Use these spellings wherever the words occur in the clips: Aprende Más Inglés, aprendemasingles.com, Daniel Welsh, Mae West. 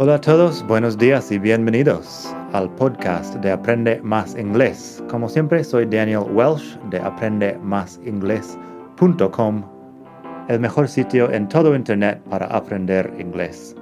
Hola a todos, buenos días y bienvenidos al podcast de Aprende Más Inglés. Como siempre, soy Daniel Welsh de aprendemasingles.com, el mejor sitio en todo Internet para aprender inglés.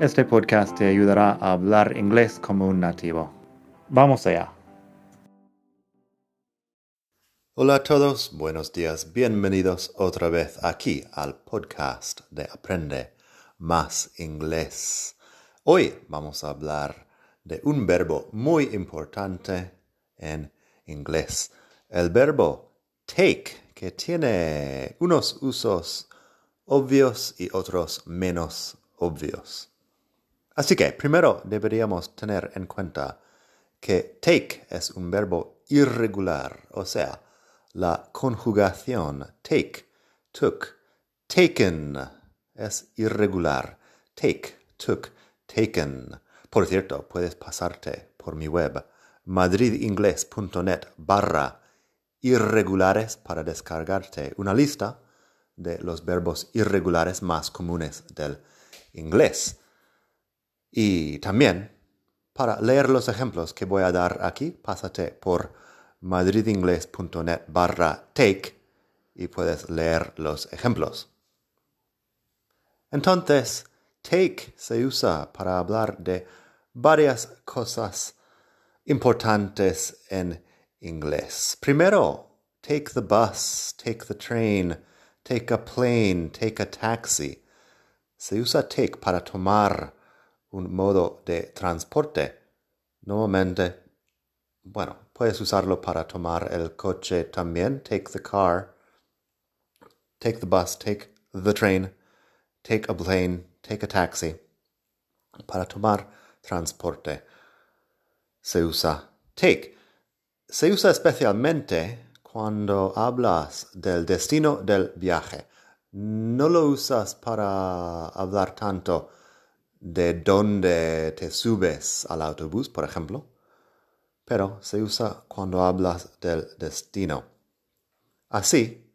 Este podcast te ayudará a hablar inglés como un nativo. ¡Vamos allá! Hola a todos, buenos días, bienvenidos otra vez aquí al podcast de Aprende Más Inglés. Hoy vamos a hablar de un verbo muy importante en inglés. El verbo take, que tiene unos usos obvios y otros menos obvios. Así que primero deberíamos tener en cuenta que take es un verbo irregular, o sea, la conjugación take, took, taken es irregular. Take, took, taken. Por cierto, puedes pasarte por mi web madridingles.net/irregulares para descargarte una lista de los verbos irregulares más comunes del inglés. Y también, para leer los ejemplos que voy a dar aquí, pásate por madridingles.net/take y puedes leer los ejemplos. Entonces, take se usa para hablar de varias cosas importantes en inglés. Primero, take the bus, take the train, take a plane, take a taxi. Se usa take para tomar un modo de transporte. Normalmente, puedes usarlo para tomar el coche también. Take the car, take the bus, take the train, take a plane, take a taxi. Para tomar transporte se usa take. Se usa especialmente cuando hablas del destino del viaje. No lo usas para hablar tanto de dónde te subes al autobús, por ejemplo, pero se usa cuando hablas del destino. Así,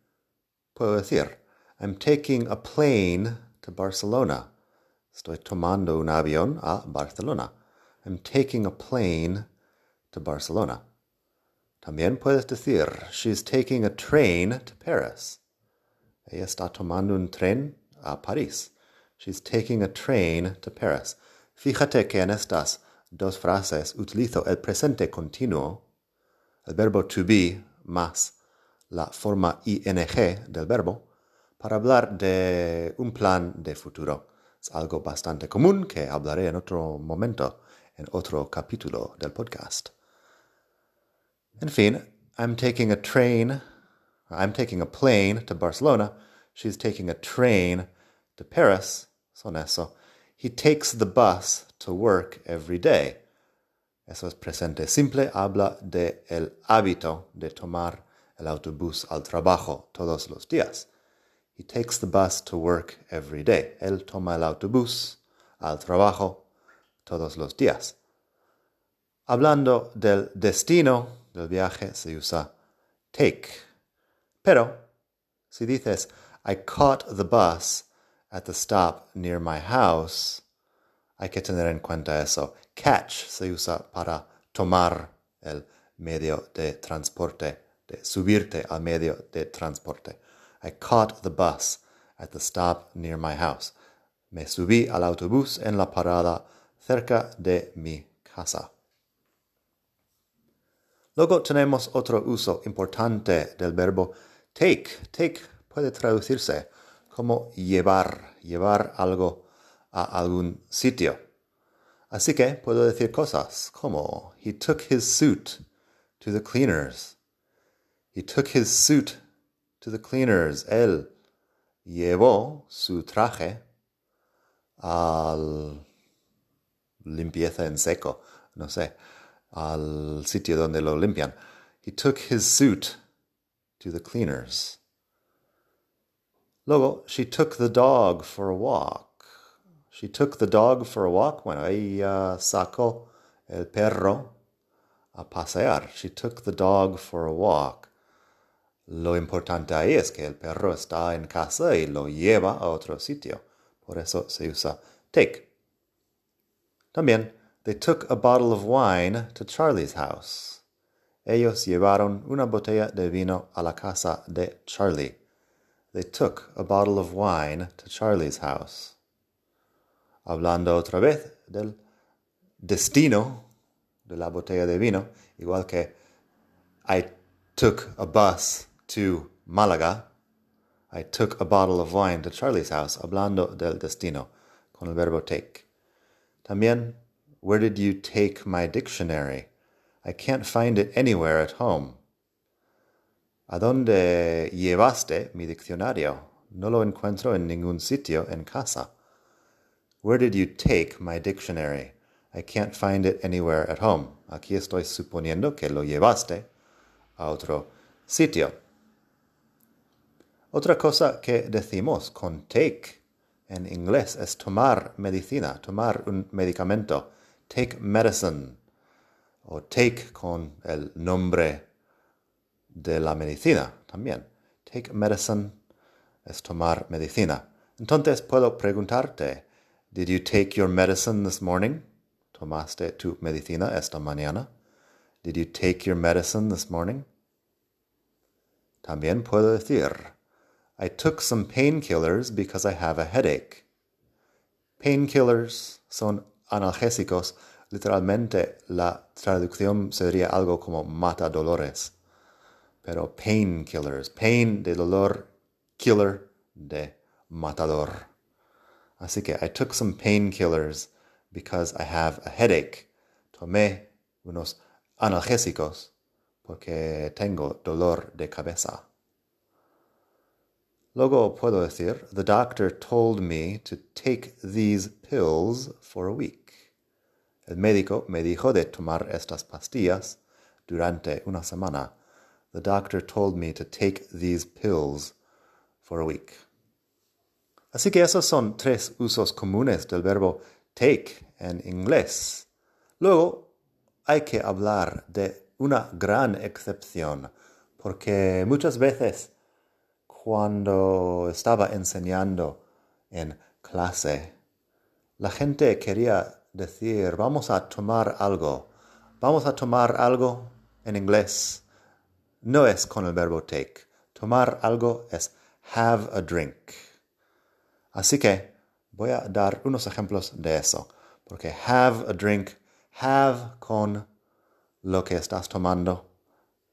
puedo decir, I'm taking a plane to Barcelona. Estoy tomando un avión a Barcelona. I'm taking a plane to Barcelona. También puedes decir, she's taking a train to Paris. Ella está tomando un tren a París. She's taking a train to Paris. Fíjate que en estas dos frases utilizo el presente continuo, el verbo to be más la forma ing del verbo, para hablar de un plan de futuro. Es algo bastante común que hablaré en otro momento, en otro capítulo del podcast. En fin, I'm taking a plane to Barcelona, she's taking a train to Paris, son eso. He takes the bus to work every day. Eso es presente simple, habla de el hábito de tomar el autobús al trabajo todos los días. He takes the bus to work every day. Él toma el autobús al trabajo todos los días. Hablando del destino del viaje se usa take. Pero si dices, I caught the bus at the stop near my house, hay que tener en cuenta eso. Catch se usa para tomar el medio de transporte, de subirte al medio de transporte. I caught the bus at the stop near my house. Me subí al autobús en la parada cerca de mi casa. Luego tenemos otro uso importante del verbo take. Take puede traducirse como llevar algo a algún sitio. Así que puedo decir cosas como he took his suit to the cleaners. He took his suit to the cleaners. Él llevó su traje al limpieza en seco, no sé, al sitio donde lo limpian. He took his suit to the cleaners. Luego, she took the dog for a walk. She took the dog for a walk. Ella sacó el perro a pasear. She took the dog for a walk. Lo importante ahí es que el perro está en casa y lo lleva a otro sitio. Por eso se usa take. También, they took a bottle of wine to Charlie's house. Ellos llevaron una botella de vino a la casa de Charlie. They took a bottle of wine to Charlie's house. Hablando otra vez del destino de la botella de vino, igual que I took a bus to Málaga, I took a bottle of wine to Charlie's house, hablando del destino, con el verbo take. También, where did you take my dictionary? I can't find it anywhere at home. ¿A dónde llevaste mi diccionario? No lo encuentro en ningún sitio en casa. Where did you take my dictionary? I can't find it anywhere at home. Aquí estoy suponiendo que lo llevaste a otro sitio. Otra cosa que decimos con take en inglés es tomar medicina, tomar un medicamento. Take medicine. O take con el nombre de la medicina también. Take medicine es tomar medicina. Entonces puedo preguntarte, did you take your medicine this morning? ¿Tomaste tu medicina esta mañana? Did you take your medicine this morning? También puedo decir, I took some painkillers because I have a headache. Painkillers son analgésicos. Literalmente, la traducción sería algo como matadolores. Pero painkillers, pain de dolor, killer de matador. Así que, I took some painkillers because I have a headache. Tomé unos analgésicos porque tengo dolor de cabeza. Luego puedo decir, the doctor told me to take these pills for a week. El médico me dijo de tomar estas pastillas durante una semana. The doctor told me to take these pills for a week. Así que esos son tres usos comunes del verbo take en inglés. Luego hay que hablar de una gran excepción, porque muchas veces cuando estaba enseñando en clase, la gente quería decir, vamos a tomar algo en inglés. No es con el verbo take. Tomar algo es have a drink. Así que voy a dar unos ejemplos de eso. Porque have a drink, have con lo que estás tomando,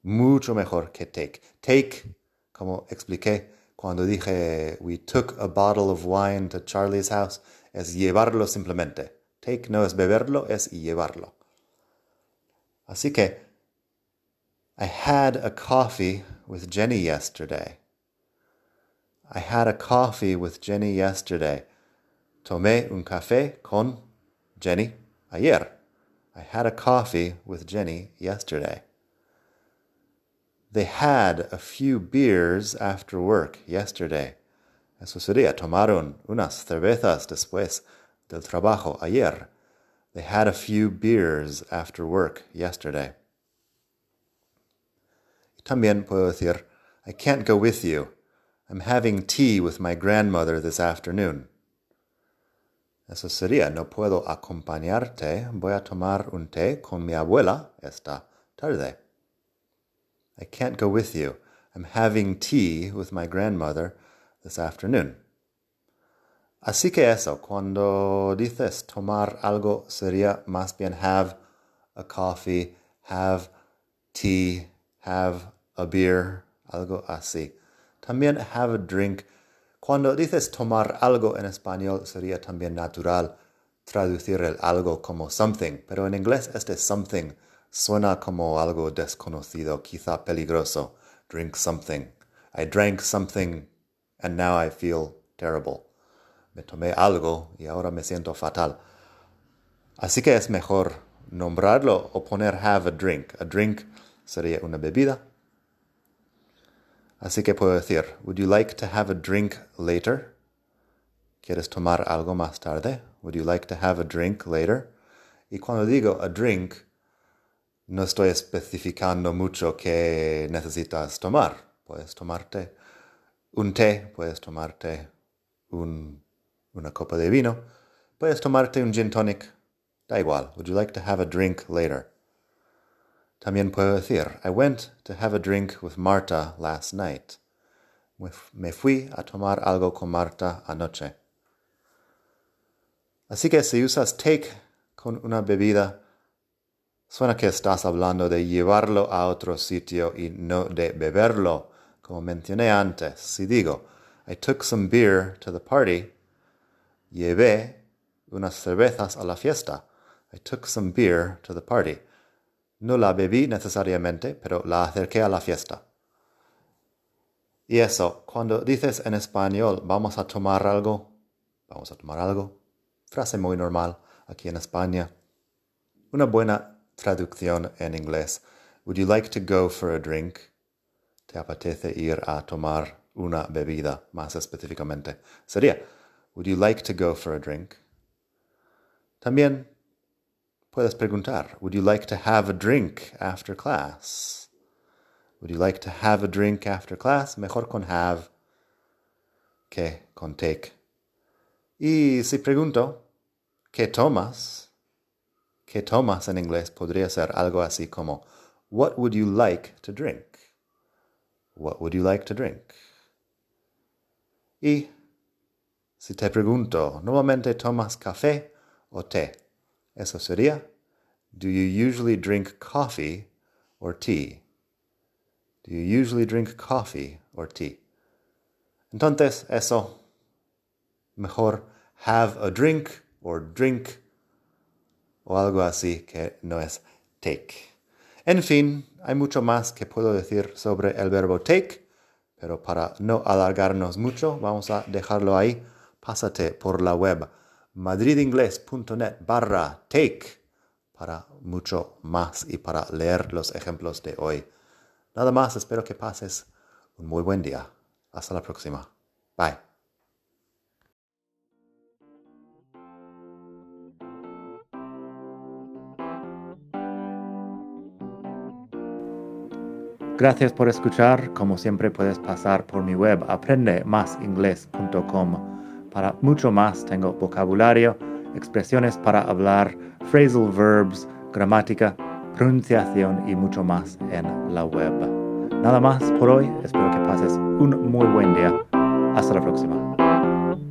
mucho mejor que take. Take, como expliqué cuando dije, we took a bottle of wine to Charlie's house, es llevarlo simplemente. Take no es beberlo, es llevarlo. Así que, I had a coffee with Jenny yesterday. I had a coffee with Jenny yesterday. Tomé un café con Jenny ayer. I had a coffee with Jenny yesterday. They had a few beers after work yesterday. Eso sería, tomaron unas cervezas después del trabajo ayer. They had a few beers after work yesterday. También puedo decir, I can't go with you. I'm having tea with my grandmother this afternoon. Eso sería, no puedo acompañarte. Voy a tomar un té con mi abuela esta tarde. I can't go with you. I'm having tea with my grandmother this afternoon. Así que eso, cuando dices tomar algo, sería más bien have a coffee, have tea, have a beer, algo así. También have a drink. Cuando dices tomar algo en español, sería también natural traducir el algo como something. Pero en inglés este something suena como algo desconocido, quizá peligroso. Drink something. I drank something and now I feel terrible. Me tomé algo y ahora me siento fatal. Así que es mejor nombrarlo o poner have a drink. A drink sería una bebida. Así que puedo decir, would you like to have a drink later? ¿Quieres tomar algo más tarde? Would you like to have a drink later? Y cuando digo a drink, no estoy especificando mucho que necesitas tomar. Puedes tomarte un té, puedes tomarte una copa de vino, puedes tomarte un gin tonic, Da igual. Would you like to have a drink later? También puedo decir, I went to have a drink with Marta last night. Me fui a tomar algo con Marta anoche. Así que si usas take con una bebida, suena que estás hablando de llevarlo a otro sitio y no de beberlo, como mencioné antes. Si digo, I took some beer to the party, llevé unas cervezas a la fiesta. I took some beer to the party. No la bebí necesariamente, pero la acerqué a la fiesta. Y eso, cuando dices en español, vamos a tomar algo, frase muy normal aquí en España. Una buena traducción en inglés, would you like to go for a drink? ¿Te apetece ir a tomar una bebida, más específicamente? Sería, would you like to go for a drink? También puedes preguntar, would you like to have a drink after class? Would you like to have a drink after class? Mejor con have que con take. Y si pregunto, ¿qué tomas en inglés? Podría ser algo así como, what would you like to drink? What would you like to drink? Y si te pregunto, ¿normalmente tomas café o té? Eso sería, do you usually drink coffee or tea? Do you usually drink coffee or tea? Entonces, eso, mejor have a drink or drink o algo así que no es take. En fin, hay mucho más que puedo decir sobre el verbo take, pero para no alargarnos mucho, vamos a dejarlo ahí. Pásate por la web madridingles.net/take para mucho más y para leer los ejemplos de hoy. Nada más, espero que pases un muy buen día. Hasta la próxima. Bye. Gracias por escuchar. Como siempre, puedes pasar por mi web aprendemasingles.com. Para mucho más tengo vocabulario, expresiones para hablar, phrasal verbs, gramática, pronunciación y mucho más en la web. Nada más por hoy. Espero que pases un muy buen día. Hasta la próxima.